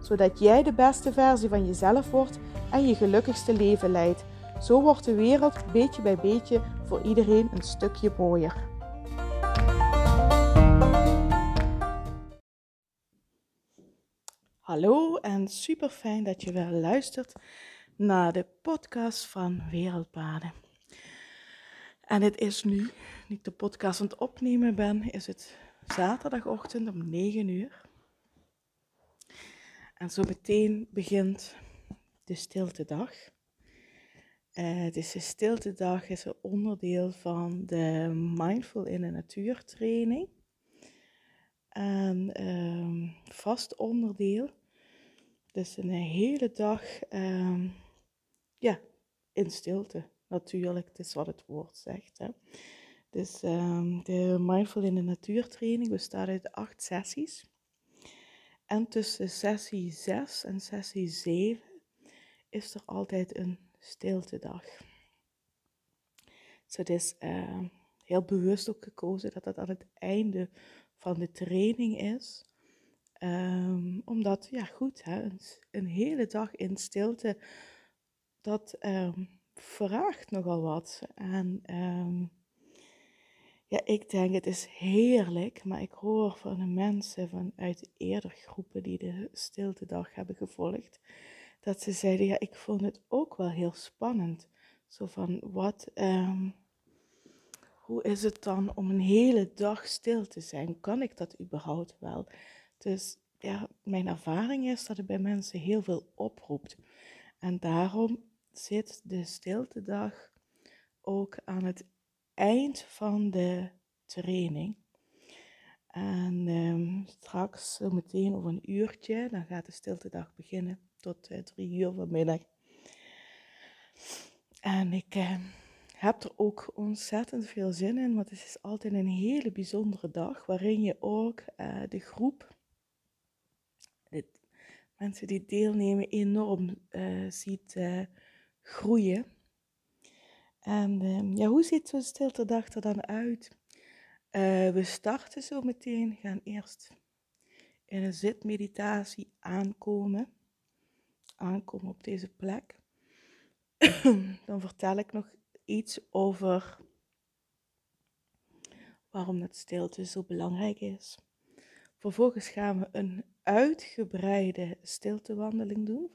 zodat jij de beste versie van jezelf wordt en je gelukkigste leven leidt. Zo wordt de wereld beetje bij beetje voor iedereen een stukje mooier. Hallo en super fijn dat je weer luistert naar de podcast van Wereldpaden. En het is nu, nu ik de podcast aan het opnemen ben, is het zaterdagochtend om 9 uur. En zo meteen begint de stilte dag. Dus de stilte dag is een onderdeel van de Mindful in de Natuur training. En vast onderdeel. Dus een hele dag in stilte natuurlijk. Het is wat het woord zegt. Hè. Dus de Mindful in de Natuur training bestaat uit 8 sessies. En tussen sessie 6 en sessie 7 is er altijd een stiltedag. Dus het is heel bewust ook gekozen dat dat aan het einde van de training is. Omdat, een hele dag in stilte, dat vraagt nogal wat. En ik denk het is heerlijk, maar ik hoor van de mensen vanuit eerder groepen die de stiltedag hebben gevolgd, dat ze zeiden, ik vond het ook wel heel spannend. Zo van, hoe is het dan om een hele dag stil te zijn? Kan ik dat überhaupt wel? Dus ja, mijn ervaring is dat het bij mensen heel veel oproept. En daarom zit de stiltedag ook aan het eind van de training. En straks, zo meteen over een uurtje, dan gaat de stiltedag beginnen tot 3 uur vanmiddag. En ik heb er ook ontzettend veel zin in, want het is altijd een hele bijzondere dag, waarin je ook de groep, de mensen die deelnemen, enorm ziet groeien. En hoe ziet zo'n stiltedag er dan uit? We starten zo meteen, gaan eerst in een zitmeditatie aankomen op deze plek. Dan vertel ik nog iets over waarom dat stilte zo belangrijk is. Vervolgens gaan we een uitgebreide stiltewandeling doen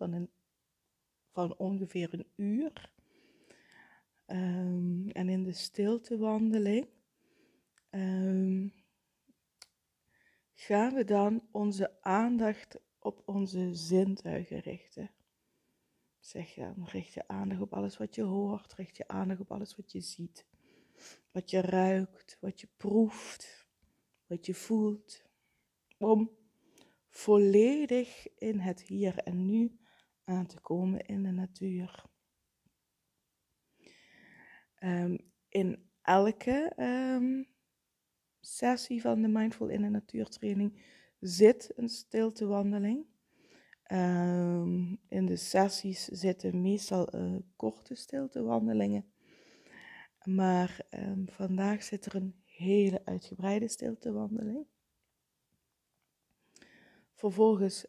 van ongeveer een uur. En in de stiltewandeling gaan we dan onze aandacht op onze zintuigen richten. Zeg dan, richt je aandacht op alles wat je hoort, richt je aandacht op alles wat je ziet, wat je ruikt, wat je proeft, wat je voelt. Om volledig in het hier en nu aan te komen in de natuur. In elke sessie van de Mindful in de Natuur training zit een stiltewandeling. In de sessies zitten meestal korte stiltewandelingen. Maar vandaag zit er een hele uitgebreide stiltewandeling. Vervolgens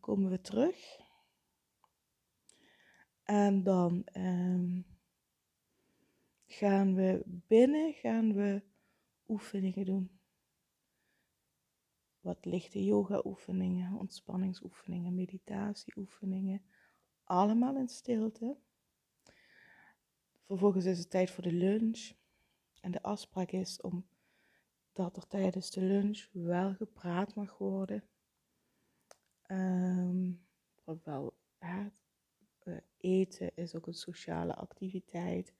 komen we terug. En dan gaan we oefeningen doen. Wat lichte yoga oefeningen, ontspanningsoefeningen, meditatieoefeningen. Allemaal in stilte. Vervolgens is het tijd voor de lunch. En de afspraak is dat er tijdens de lunch wel gepraat mag worden. Eten is ook een sociale activiteit.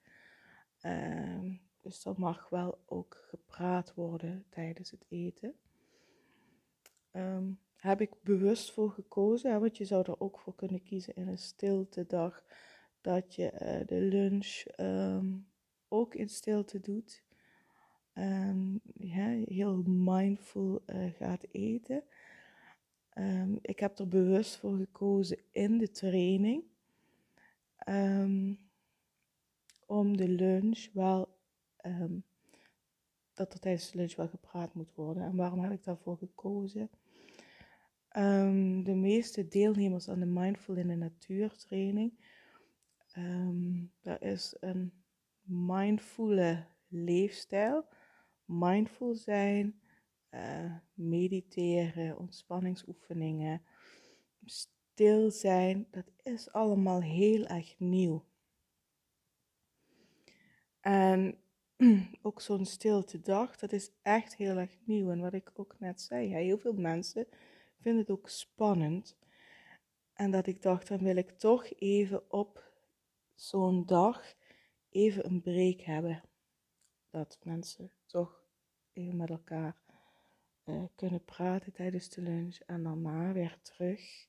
Dus er mag wel ook gepraat worden tijdens het eten. Heb ik bewust voor gekozen, want je zou er ook voor kunnen kiezen in een stilte dag dat je de lunch ook in stilte doet. Heel mindful gaat eten. Ik heb er bewust voor gekozen in de training. Om de lunch wel, dat er tijdens de lunch wel gepraat moet worden. En waarom heb ik daarvoor gekozen? De meeste deelnemers aan de Mindful in de Natuur training, daar is een mindfule leefstijl, mindful zijn, mediteren, ontspanningsoefeningen, stil zijn, dat is allemaal heel erg nieuw. En ook zo'n stilte dag, dat is echt heel erg nieuw. En wat ik ook net zei, heel veel mensen vinden het ook spannend. En dat ik dacht, dan wil ik toch even op zo'n dag even een break hebben. Dat mensen toch even met elkaar kunnen praten tijdens de lunch. En daarna weer terug,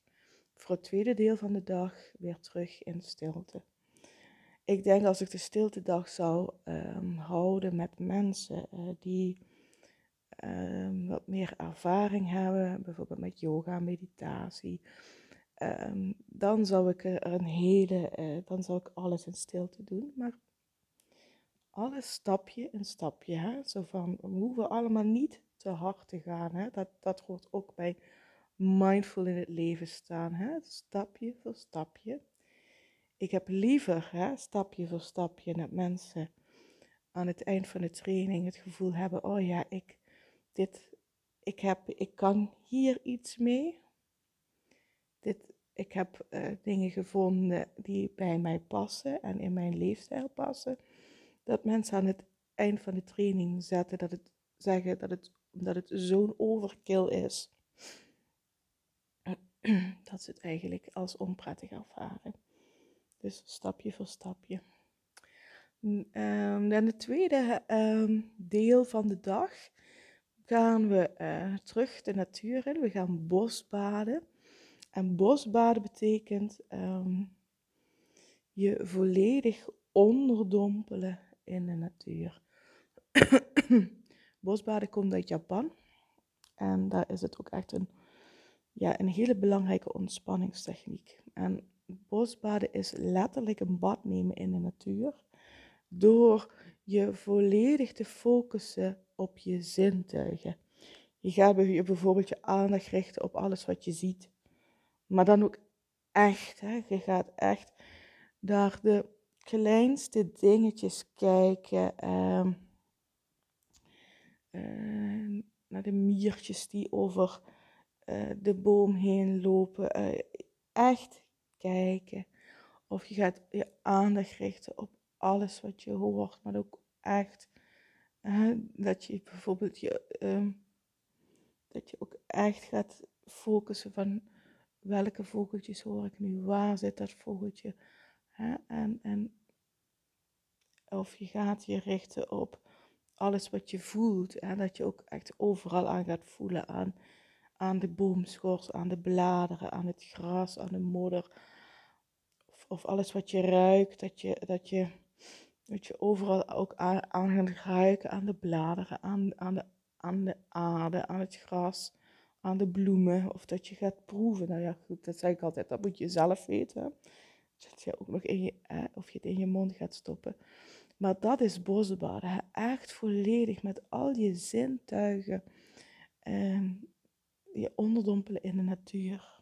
voor het tweede deel van de dag, weer terug in stilte. Ik denk als ik de stiltedag zou houden met mensen die wat meer ervaring hebben, bijvoorbeeld met yoga, meditatie, dan zou ik er dan zou ik alles in stilte doen. Maar alles stapje in stapje, hè? Zo van, we hoeven allemaal niet te hard te gaan, hè? Dat hoort ook bij mindful in het leven staan, hè? Stapje voor stapje. Ik heb liever, stapje voor stapje, dat mensen aan het eind van de training het gevoel hebben, oh ja, ik kan hier iets mee. Ik heb dingen gevonden die bij mij passen en in mijn leefstijl passen. Dat mensen aan het eind van de training zeggen dat het zo'n overkill is. Dat ze het eigenlijk als onprettig ervaren. Dus stapje voor stapje. Dan het tweede deel van de dag gaan we terug de natuur in. We gaan bosbaden. En bosbaden betekent je volledig onderdompelen in de natuur. Bosbaden komt uit Japan. En daar is het ook echt een hele belangrijke ontspanningstechniek. En bosbaden is letterlijk een bad nemen in de natuur, door je volledig te focussen op je zintuigen. Je gaat bijvoorbeeld je aandacht richten op alles wat je ziet, maar dan ook echt. Je gaat echt naar de kleinste dingetjes kijken, naar de miertjes die over de boom heen lopen, echt. Kijken. Of je gaat je aandacht richten op alles wat je hoort, maar ook echt dat je bijvoorbeeld dat je ook echt gaat focussen van welke vogeltjes hoor ik nu, waar zit dat vogeltje, en of je gaat je richten op alles wat je voelt, dat je ook echt overal aan gaat voelen, aan de boomschors, aan de bladeren, aan het gras, aan de modder. Of alles wat je ruikt, dat je overal ook aan gaat ruiken, aan de bladeren, aan de aarde, aan het gras, aan de bloemen. Of dat je gaat proeven. Nou ja, goed, dat zeg ik altijd, dat moet je zelf weten. Dat je ook nog of je het in je mond gaat stoppen. Maar dat is bosbaden. Echt volledig met al je zintuigen. Je onderdompelen in de natuur.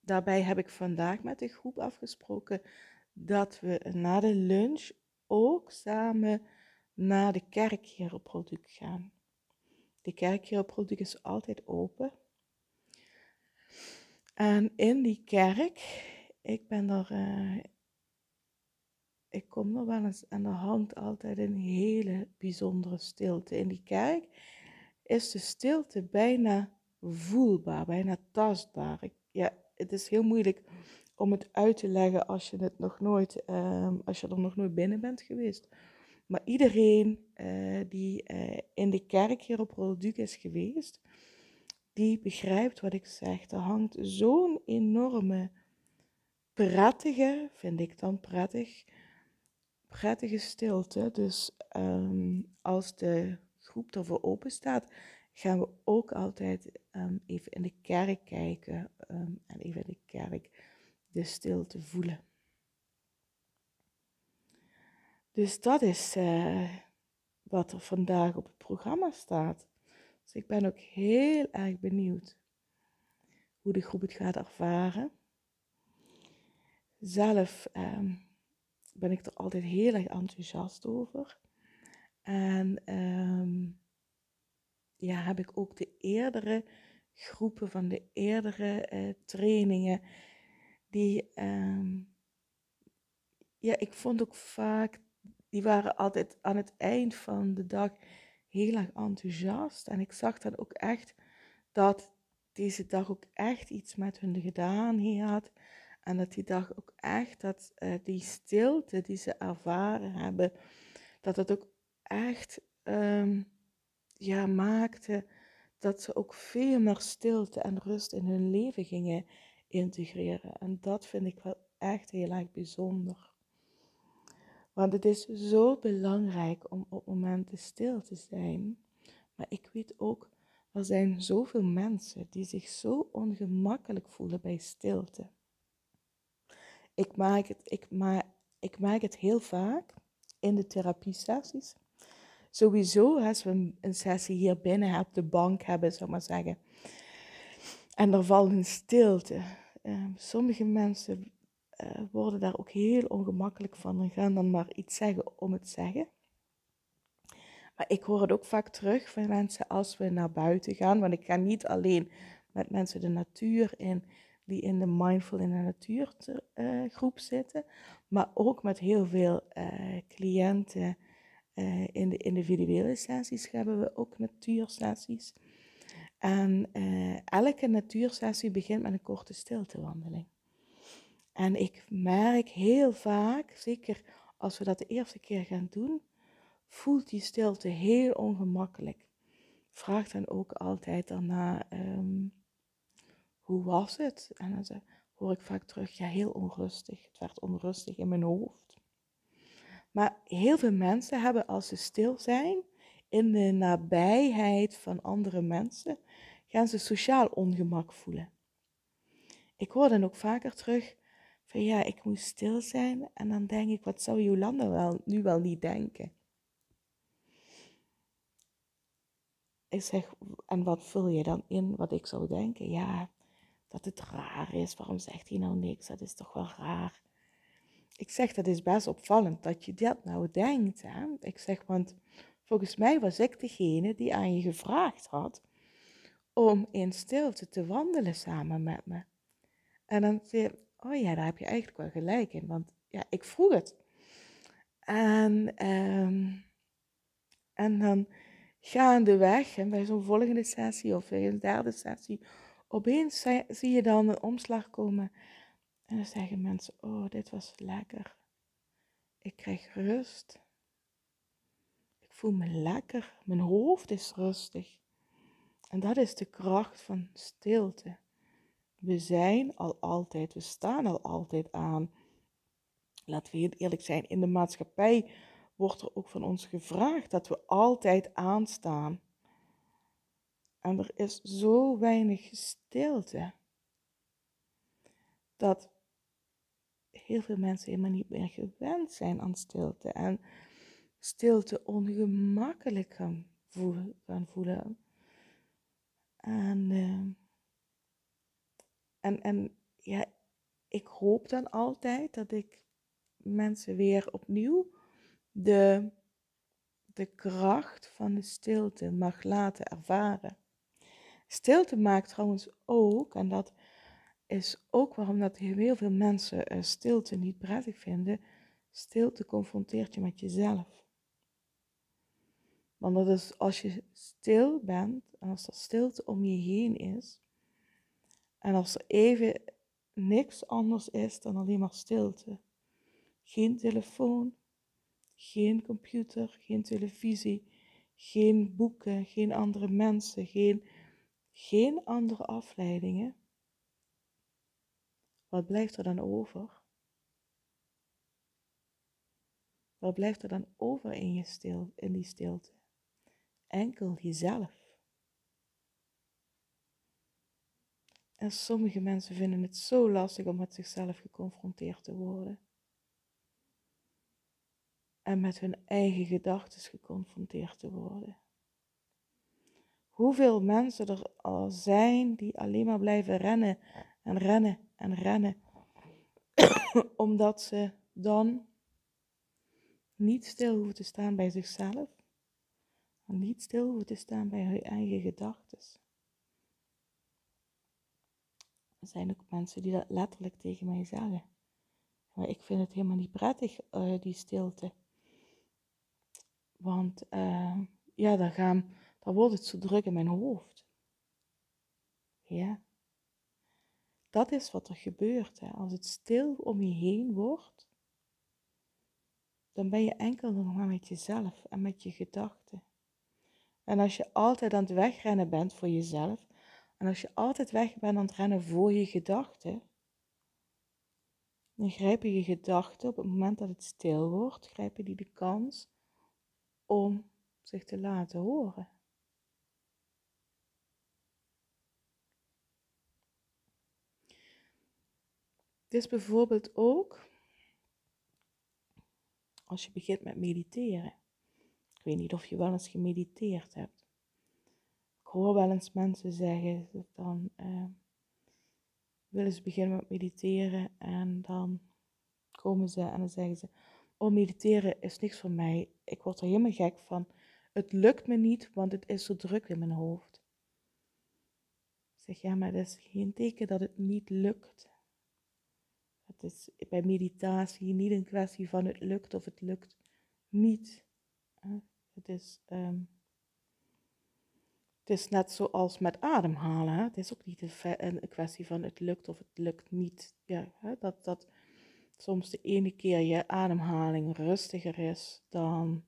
Daarbij heb ik vandaag met de groep afgesproken dat we na de lunch ook samen naar de kerkherenproduct gaan. De kerkherenproduct is altijd open. En in die kerk, ik kom er wel eens en er hangt altijd een hele bijzondere stilte. In die kerk is de stilte bijna voelbaar, bijna tastbaar. Het is heel moeilijk om het uit te leggen als je het nog nooit, als je er nog nooit binnen bent geweest. Maar iedereen die in de kerk hier op Rodeproduk is geweest, die begrijpt wat ik zeg. Er hangt zo'n enorme prettige stilte. Dus als de groep ervoor open staat, gaan we ook altijd even in de kerk kijken en even in de kerk de stilte voelen. Dus dat is wat er vandaag op het programma staat. Dus ik ben ook heel erg benieuwd hoe de groep het gaat ervaren. Zelf ben ik er altijd heel erg enthousiast over. En heb ik ook de eerdere groepen van de eerdere trainingen. Ik vond ook vaak, die waren altijd aan het eind van de dag heel erg enthousiast. En ik zag dan ook echt dat deze dag ook echt iets met hun gedaan had. En dat die dag ook echt, dat die stilte die ze ervaren hebben, dat het ook echt maakte dat ze ook veel meer stilte en rust in hun leven gingen integreren. En dat vind ik wel echt heel erg bijzonder. Want het is zo belangrijk om op momenten stil te zijn. Maar ik weet ook, er zijn zoveel mensen die zich zo ongemakkelijk voelen bij stilte. Ik maak het heel vaak in de therapiesessies. Sowieso, als we een sessie hier binnen op de bank hebben, zou ik maar zeggen. En er valt een stilte. Sommige mensen worden daar ook heel ongemakkelijk van en gaan dan maar iets zeggen om het zeggen. Maar ik hoor het ook vaak terug van mensen als we naar buiten gaan. Want ik ga niet alleen met mensen de natuur in, die in de Mindful in de Natuur groep zitten, maar ook met heel veel cliënten in de individuele sessies hebben we ook natuursessies. En elke natuursessie begint met een korte stiltewandeling. En ik merk heel vaak, zeker als we dat de eerste keer gaan doen, voelt die stilte heel ongemakkelijk. Vraag dan ook altijd daarna, hoe was het? En dan hoor ik vaak terug, ja, heel onrustig. Het werd onrustig in mijn hoofd. Maar heel veel mensen hebben, als ze stil zijn, in de nabijheid van andere mensen, gaan ze sociaal ongemak voelen. Ik hoor dan ook vaker terug van ja, ik moest stil zijn. En dan denk ik, wat zou Jolanda nu wel niet denken? Ik zeg, en wat vul je dan in wat ik zou denken? Ja, dat het raar is. Waarom zegt hij nou niks? Dat is toch wel raar. Ik zeg, dat is best opvallend dat je dat nou denkt. Hè? Ik zeg, want volgens mij was ik degene die aan je gevraagd had om in stilte te wandelen samen met me. En dan zei je, oh ja, daar heb je eigenlijk wel gelijk in. Want ja, ik vroeg het. En dan gaandeweg, en bij zo'n volgende sessie of bij een derde sessie, opeens zie je dan een omslag komen. En dan zeggen mensen, oh, dit was lekker. Ik krijg rust. Ik voel me lekker. Mijn hoofd is rustig. En dat is de kracht van stilte. We zijn al altijd, we staan al altijd aan. Laten we heel eerlijk zijn, in de maatschappij wordt er ook van ons gevraagd dat we altijd aanstaan. En er is zo weinig stilte, dat heel veel mensen helemaal niet meer gewend zijn aan stilte. En stilte ongemakkelijk gaan voelen. En ik hoop dan altijd dat ik mensen weer opnieuw de kracht van de stilte mag laten ervaren. Stilte maakt trouwens ook, en dat is ook waarom dat heel veel mensen stilte niet prettig vinden, stilte confronteert je met jezelf. Want dat is, als je stil bent, en als er stilte om je heen is, en als er even niks anders is dan alleen maar stilte, geen telefoon, geen computer, geen televisie, geen boeken, geen andere mensen, geen Geen andere afleidingen. Wat blijft er dan over? Wat blijft er dan over in die stilte? Enkel jezelf. En sommige mensen vinden het zo lastig om met zichzelf geconfronteerd te worden. En met hun eigen gedachten geconfronteerd te worden. Hoeveel mensen er al zijn die alleen maar blijven rennen en rennen en rennen. Omdat ze dan niet stil hoeven te staan bij zichzelf. En niet stil hoeven te staan bij hun eigen gedachten. Er zijn ook mensen die dat letterlijk tegen mij zeggen. Maar ik vind het helemaal niet prettig, die stilte. Want dan wordt het zo druk in mijn hoofd. Ja. Dat is wat er gebeurt. Hè. Als het stil om je heen wordt, dan ben je enkel nog maar met jezelf en met je gedachten. En als je altijd aan het wegrennen bent voor jezelf, en als je altijd weg bent aan het rennen voor je gedachten, dan grijpen je gedachten op het moment dat het stil wordt, grijpen die de kans om zich te laten horen. Het is bijvoorbeeld ook als je begint met mediteren. Ik weet niet of je wel eens gemediteerd hebt. Ik hoor wel eens mensen zeggen, dan willen ze beginnen met mediteren en dan komen ze en dan zeggen ze, oh, mediteren is niks voor mij, ik word er helemaal gek van, het lukt me niet, want het is zo druk in mijn hoofd. Ik zeg, ja, maar dat is geen teken dat het niet lukt. Het is bij meditatie niet een kwestie van het lukt of het lukt niet. Het is... Het is net zoals met ademhalen. Hè? Het is ook niet een kwestie van het lukt of het lukt niet. Ja, hè? Dat soms de ene keer je ademhaling rustiger is dan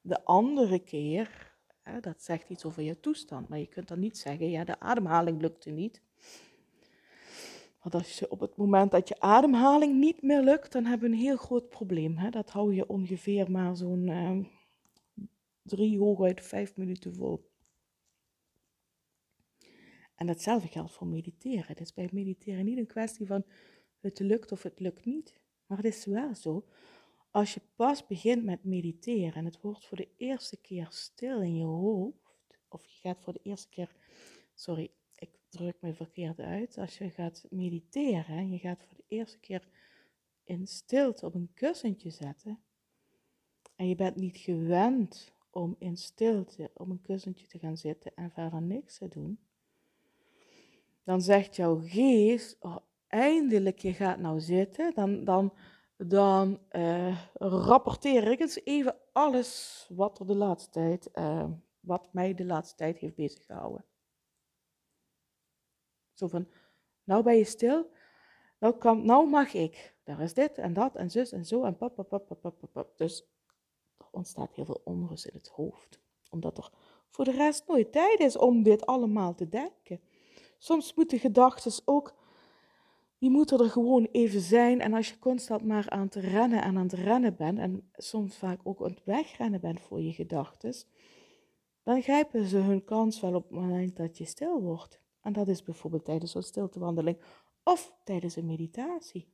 de andere keer. Hè? Dat zegt iets over je toestand. Maar je kunt dan niet zeggen, ja, de ademhaling lukte niet. Want als je op het moment dat je ademhaling niet meer lukt, dan heb je een heel groot probleem. Hè? Dat hou je ongeveer maar zo'n 3, hooguit 5 minuten vol. En datzelfde geldt voor mediteren. Het is bij mediteren niet een kwestie van het lukt of het lukt niet. Maar het is wel zo, als je pas begint met mediteren en het wordt voor de eerste keer stil in je hoofd, of je gaat voor de eerste keer, sorry, ik druk me verkeerd uit, als je gaat mediteren en je gaat voor de eerste keer in stilte op een kussentje zetten en je bent niet gewend om in stilte op een kussentje te gaan zitten en verder niks te doen, dan zegt jouw geest, oh, eindelijk, je gaat nou zitten, dan rapporteer ik eens even alles wat, wat mij de laatste tijd heeft bezig gehouden. Zo van, nou ben je stil, nou mag ik. Daar is dit en dat en zus en zo en pap, pap, pap, pap, pap, pap. Dus er ontstaat heel veel onrust in het hoofd, omdat er voor de rest nooit tijd is om dit allemaal te denken. Soms moeten gedachten ook, die moeten er gewoon even zijn. En als je constant maar aan het rennen en aan het rennen bent, en soms vaak ook aan het wegrennen bent voor je gedachten, dan grijpen ze hun kans wel op het moment dat je stil wordt. En dat is bijvoorbeeld tijdens een stiltewandeling of tijdens een meditatie.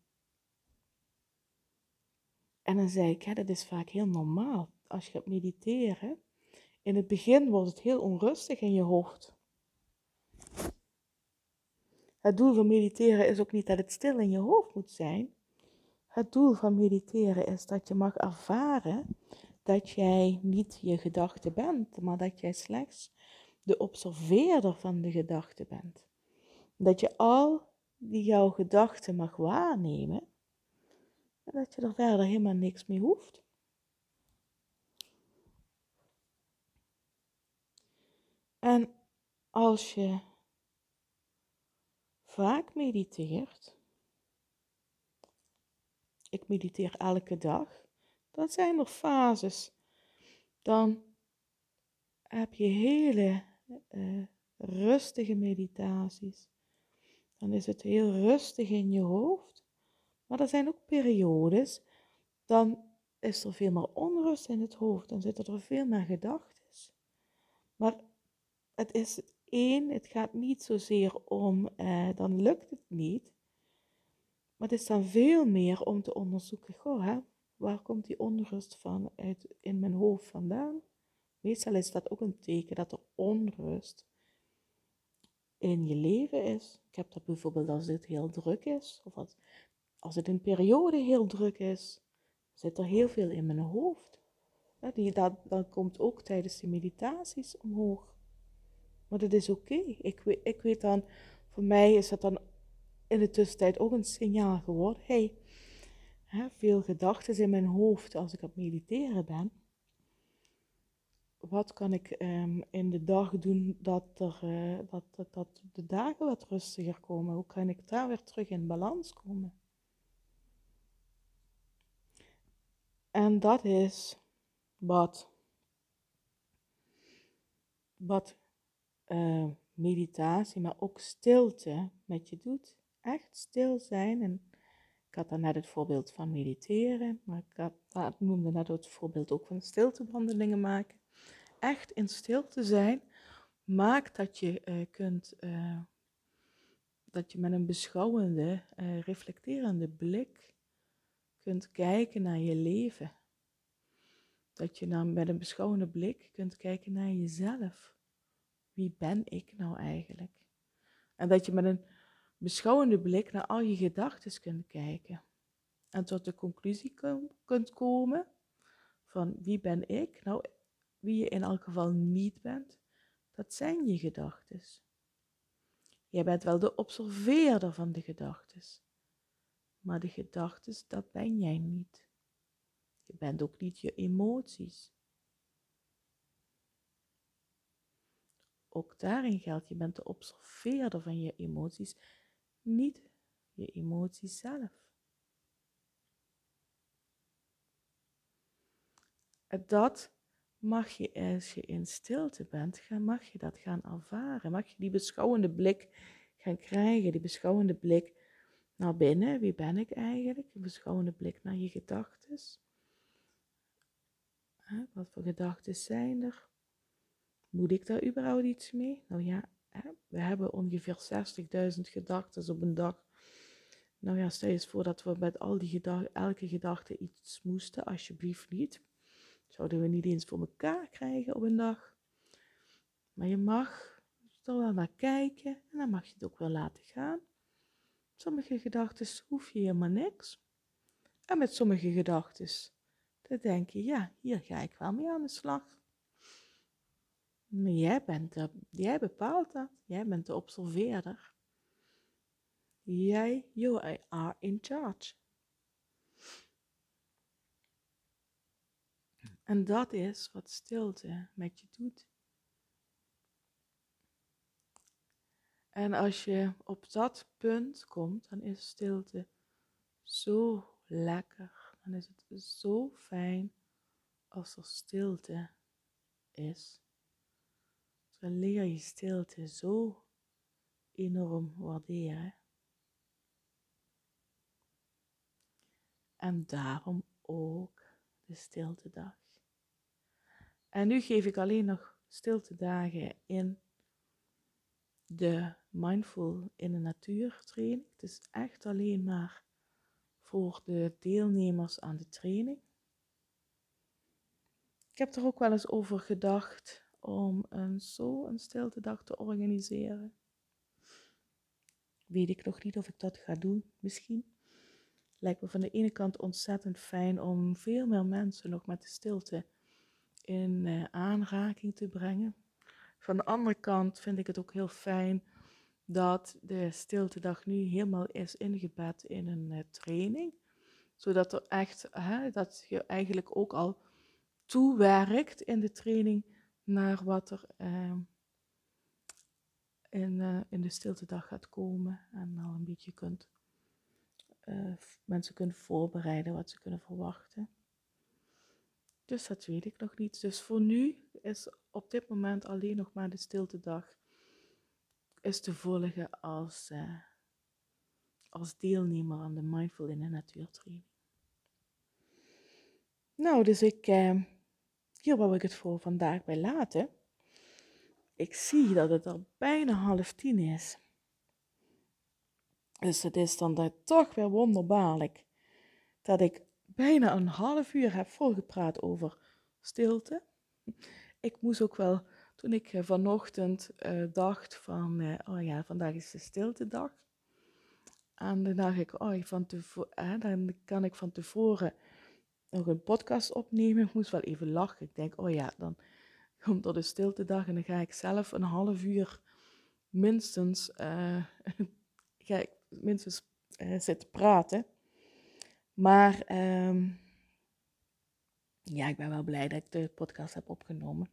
En dan zei ik, hè, dat is vaak heel normaal. Als je gaat mediteren, in het begin wordt het heel onrustig in je hoofd. Het doel van mediteren is ook niet dat het stil in je hoofd moet zijn. Het doel van mediteren is dat je mag ervaren dat jij niet je gedachte bent, maar dat jij slechts de observeerder van de gedachte bent. Dat je al die jouw gedachten mag waarnemen en dat je er verder helemaal niks mee hoeft. En als je vaak mediteert, ik mediteer elke dag, dan zijn er fases. Dan heb je hele rustige meditaties. Dan is het heel rustig in je hoofd. Maar er zijn ook periodes, dan is er veel meer onrust in het hoofd. Dan zitten er veel meer gedachten. Maar het is één, het gaat niet zozeer om, dan lukt het niet. Maar het is dan veel meer om te onderzoeken, goh, hè, waar komt die onrust van uit in mijn hoofd vandaan? Meestal is dat ook een teken dat er onrust in je leven is. Ik heb dat bijvoorbeeld als dit heel druk is, of als het een periode heel druk is, zit er heel veel in mijn hoofd. Dat komt ook tijdens de meditaties omhoog. Maar dat is oké. Ik weet dan, voor mij is dat dan in de tussentijd ook een signaal geworden. Hey, veel gedachten in mijn hoofd als ik aan het mediteren ben. Wat kan ik in de dag doen dat de dagen wat rustiger komen? Hoe kan ik daar weer terug in balans komen? En dat is wat meditatie, maar ook stilte met je doet. Echt stil zijn. En ik had dan net het voorbeeld van mediteren, maar ik noemde net het voorbeeld ook van stiltewandelingen maken. Echt in stilte zijn maakt dat je dat je met een beschouwende, reflecterende blik kunt kijken naar je leven. Dat je dan met een beschouwende blik kunt kijken naar jezelf. Wie ben ik nou eigenlijk? En dat je met een beschouwende blik naar al je gedachten kunt kijken. En tot de conclusie kunt komen van wie ben ik? Nou, wie je in elk geval niet bent, dat zijn je gedachten. Jij bent wel de observeerder van de gedachten. Maar de gedachten, dat ben jij niet. Je bent ook niet je emoties. Ook daarin geldt, je bent de observeerder van je emoties, niet je emoties zelf. En dat mag je, als je in stilte bent, mag je dat gaan ervaren. Mag je die beschouwende blik gaan krijgen, die beschouwende blik naar binnen. Wie ben ik eigenlijk? Een beschouwende blik naar je gedachten. Wat voor gedachten zijn er? Moet ik daar überhaupt iets mee? Nou ja, we hebben ongeveer 60.000 gedachten op een dag. Nou ja, stel je eens voor dat we met al die elke gedachte iets moesten. Alsjeblieft niet. Zouden we niet eens voor elkaar krijgen op een dag. Maar je mag er wel naar kijken. En dan mag je het ook wel laten gaan. Sommige gedachten hoef je helemaal niks. En met sommige gedachten, dan denk je, ja, hier ga ik wel mee aan de slag. Maar jij bepaalt dat. Jij bent de observeerder. You are in charge. En dat is wat stilte met je doet. En als je op dat punt komt, dan is stilte zo lekker. Dan is het zo fijn als er stilte is. Dan leer je stilte zo enorm waarderen. En daarom ook de stiltedag. En nu geef ik alleen nog stiltedagen in de Mindful in de Natuur training. Het is echt alleen maar voor de deelnemers aan de training. Ik heb er ook wel eens over gedacht om een stiltedag te organiseren. Weet ik nog niet of ik dat ga doen, misschien. Lijkt me van de ene kant ontzettend fijn om veel meer mensen nog met de stilte in aanraking te brengen. Van de andere kant vind ik het ook heel fijn dat de stiltedag nu helemaal is ingebed in een training. Zodat er echt, dat je eigenlijk ook al toewerkt in de training naar wat er in de stiltedag gaat komen. En al een beetje mensen kunnen voorbereiden wat ze kunnen verwachten. Dus dat weet ik nog niet. Dus voor nu is op dit moment alleen nog maar de stiltedag is te volgen als deelnemer aan de Mindful in de Natuur training. Nou, dus hier wou ik het voor vandaag bij laten. Ik zie dat het al bijna 9:30 is. Dus het is dan toch weer wonderbaarlijk dat ik bijna een half uur heb volgepraat over stilte. Ik moest ook wel, toen ik vanochtend dacht van, oh ja, vandaag is de stiltedag. En dan dacht ik, oh, dan kan ik van tevoren nog een podcast opnemen. Ik moest wel even lachen. Ik denk, oh ja, dan komt er de stiltedag en dan ga ik zelf een half uur minstens zitten praten. Maar ja, ik ben wel blij dat ik de podcast heb opgenomen.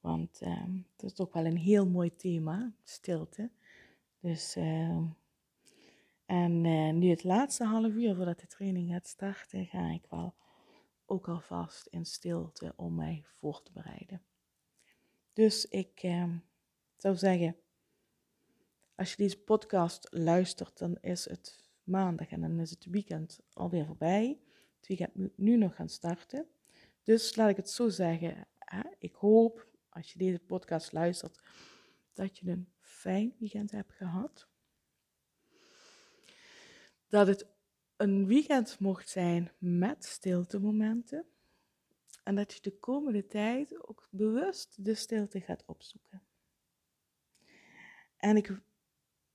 Want het is toch wel een heel mooi thema, stilte. Dus, nu het laatste half uur voordat de training gaat starten, ga ik wel ook alvast in stilte om mij voor te bereiden. Dus ik zou zeggen, als je deze podcast luistert, dan is het maandag en dan is het weekend alweer voorbij. Het weekend moet nu nog gaan starten. Dus laat ik het zo zeggen, ik hoop, als je deze podcast luistert, dat je een fijn weekend hebt gehad. Dat het een weekend mocht zijn met stiltemomenten. En dat je de komende tijd ook bewust de stilte gaat opzoeken. En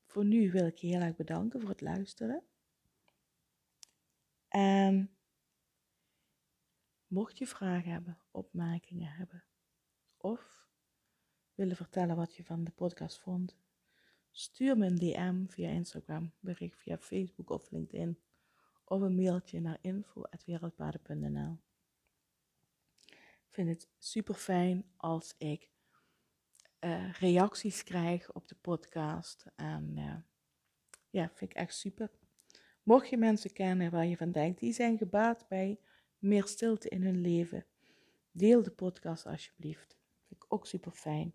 voor nu wil ik je heel erg bedanken voor het luisteren. En mocht je vragen hebben, opmerkingen hebben, of willen vertellen wat je van de podcast vond, stuur me een DM via Instagram, bericht via Facebook of LinkedIn, of een mailtje naar info@wereldpaden.nl. Ik vind het super fijn als ik reacties krijg op de podcast. En ja, vind ik echt super. Mocht je mensen kennen waar je van denkt, die zijn gebaat bij meer stilte in hun leven, deel de podcast alsjeblieft. Vind ik ook super fijn.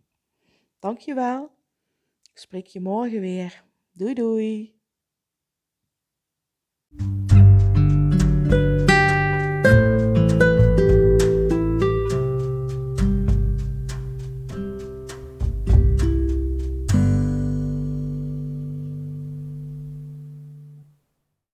Dankjewel. Ik spreek je morgen weer. Doei doei.